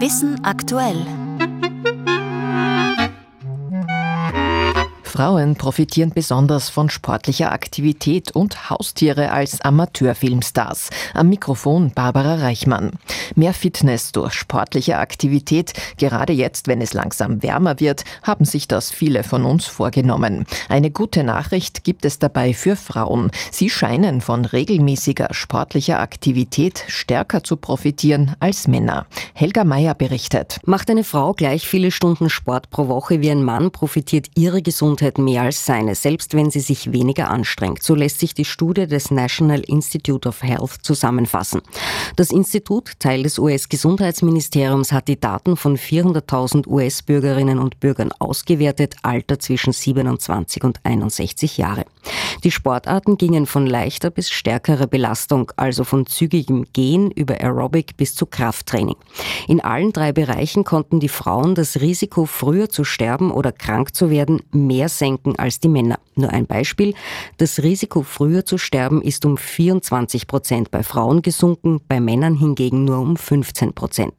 Wissen aktuell. Frauen profitieren besonders von sportlicher Aktivität und Haustiere als Amateurfilmstars. Am Mikrofon Barbara Reichmann. Mehr Fitness durch sportliche Aktivität, gerade jetzt, wenn es langsam wärmer wird, haben sich das viele von uns vorgenommen. Eine gute Nachricht gibt es dabei für Frauen. Sie scheinen von regelmäßiger sportlicher Aktivität stärker zu profitieren als Männer. Helga Mayer berichtet. Macht eine Frau gleich viele Stunden Sport pro Woche wie ein Mann, profitiert ihre Gesundheit mehr als seine, selbst wenn sie sich weniger anstrengt. So lässt sich die Studie des National Institute of Health zusammenfassen. Das Institut, Teil des US-Gesundheitsministeriums, hat die Daten von 400.000 US-Bürgerinnen und Bürgern ausgewertet, Alter zwischen 27 und 61 Jahre. Die Sportarten gingen von leichter bis stärkerer Belastung, also von zügigem Gehen über Aerobic bis zu Krafttraining. In allen drei Bereichen konnten die Frauen das Risiko, früher zu sterben oder krank zu werden, mehr senken als die Männer. Nur ein Beispiel: Das Risiko, früher zu sterben, ist um 24% bei Frauen gesunken, bei Männern hingegen nur um 15%.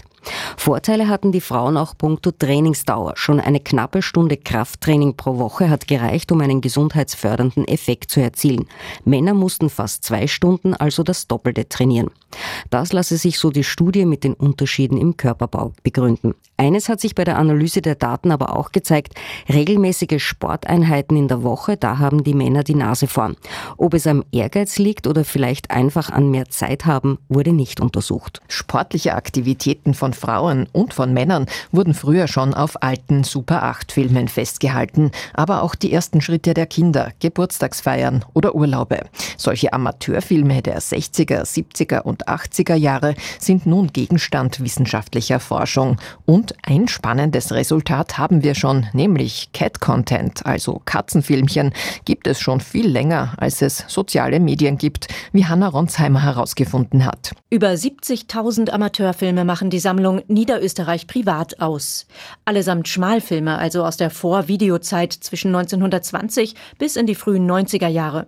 Vorteile hatten die Frauen auch punkto Trainingsdauer. Schon eine knappe Stunde Krafttraining pro Woche hat gereicht, um einen gesundheitsfördernden Effekt zu erzielen. Männer mussten fast 2 Stunden, also das Doppelte, trainieren. Das lasse sich, so die Studie, mit den Unterschieden im Körperbau begründen. Eines hat sich bei der Analyse der Daten aber auch gezeigt: regelmäßige Sporteinheiten in der Woche, da haben die Männer die Nase vorn. Ob es am Ehrgeiz liegt oder vielleicht einfach an mehr Zeit haben, wurde nicht untersucht. Sportliche Aktivitäten von Frauen und von Männern wurden früher schon auf alten Super-8-Filmen festgehalten, aber auch die ersten Schritte der Kinder, Geburtstagsfeiern oder Urlaube. Solche Amateurfilme der 60er, 70er und 80er Jahre sind nun Gegenstand wissenschaftlicher Forschung. Und ein spannendes Resultat haben wir schon, nämlich Cat-Content, also Katzenfilmchen, gibt es schon viel länger, als es soziale Medien gibt, wie Hanna Ronsheimer herausgefunden hat. Über 70.000 Amateurfilme machen die Sammlung Niederösterreich privat aus. Allesamt Schmalfilme, also aus der Vor-Videozeit zwischen 1920 bis in die frühen 90er Jahre.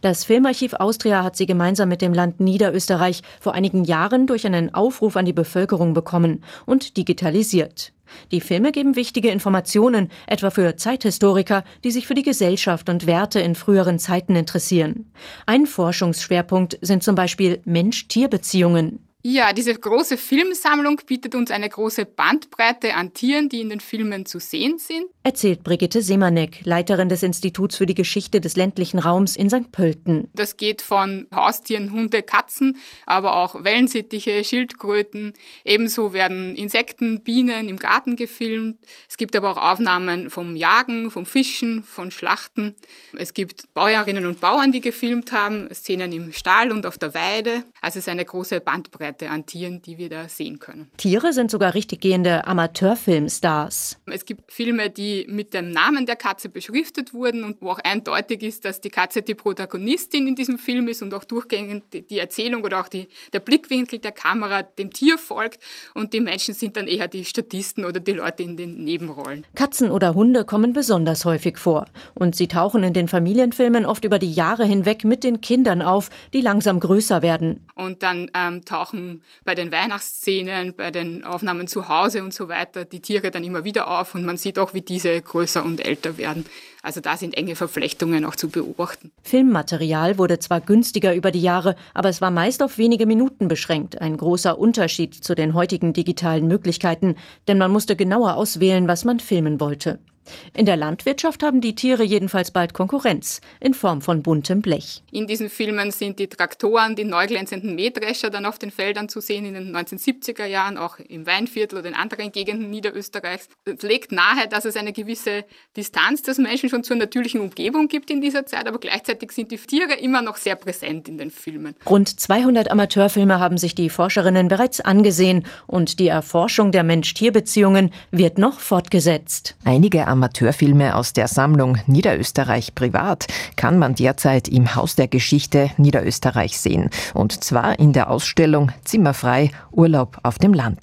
Das Filmarchiv Austria hat sie gemeinsam mit dem Land Niederösterreich vor einigen Jahren durch einen Aufruf an die Bevölkerung bekommen und digitalisiert. Die Filme geben wichtige Informationen, etwa für Zeithistoriker, die sich für die Gesellschaft und Werte in früheren Zeiten interessieren. Ein Forschungsschwerpunkt sind zum Beispiel Mensch-Tier-Beziehungen. Ja, diese große Filmsammlung bietet uns eine große Bandbreite an Tieren, die in den Filmen zu sehen sind, erzählt Brigitte Semanek, Leiterin des Instituts für die Geschichte des ländlichen Raums in St. Pölten. Das geht von Haustieren, Hunde, Katzen, aber auch Wellensittiche, Schildkröten. Ebenso werden Insekten, Bienen im Garten gefilmt. Es gibt aber auch Aufnahmen vom Jagen, vom Fischen, von Schlachten. Es gibt Bäuerinnen und Bauern, die gefilmt haben, Szenen im Stall und auf der Weide. Also es ist eine große Bandbreite an Tieren, die wir da sehen können. Tiere sind sogar richtiggehende Amateurfilmstars. Es gibt Filme, die mit dem Namen der Katze beschriftet wurden und wo auch eindeutig ist, dass die Katze die Protagonistin in diesem Film ist und auch durchgängig die Erzählung oder auch der Blickwinkel der Kamera dem Tier folgt, und die Menschen sind dann eher die Statisten oder die Leute in den Nebenrollen. Katzen oder Hunde kommen besonders häufig vor und sie tauchen in den Familienfilmen oft über die Jahre hinweg mit den Kindern auf, die langsam größer werden. Und dann tauchen bei den Weihnachtsszenen, bei den Aufnahmen zu Hause und so weiter die Tiere dann immer wieder auf und man sieht auch, wie diese größer und älter werden. Also da sind enge Verflechtungen auch zu beobachten. Filmmaterial wurde zwar günstiger über die Jahre, aber es war meist auf wenige Minuten beschränkt. Ein großer Unterschied zu den heutigen digitalen Möglichkeiten, denn man musste genauer auswählen, was man filmen wollte. In der Landwirtschaft haben die Tiere jedenfalls bald Konkurrenz, in Form von buntem Blech. In diesen Filmen sind die Traktoren, die neu glänzenden Mähdrescher dann auf den Feldern zu sehen, in den 1970er Jahren, auch im Weinviertel oder in anderen Gegenden Niederösterreichs. Es legt nahe, dass es eine gewisse Distanz des Menschen schon zur natürlichen Umgebung gibt in dieser Zeit, aber gleichzeitig sind die Tiere immer noch sehr präsent in den Filmen. Rund 200 Amateurfilme haben sich die Forscherinnen bereits angesehen und die Erforschung der Mensch-Tier-Beziehungen wird noch fortgesetzt. Einige Amateurfilme aus der Sammlung Niederösterreich privat kann man derzeit im Haus der Geschichte Niederösterreich sehen. Und zwar in der Ausstellung Zimmerfrei – Urlaub auf dem Land.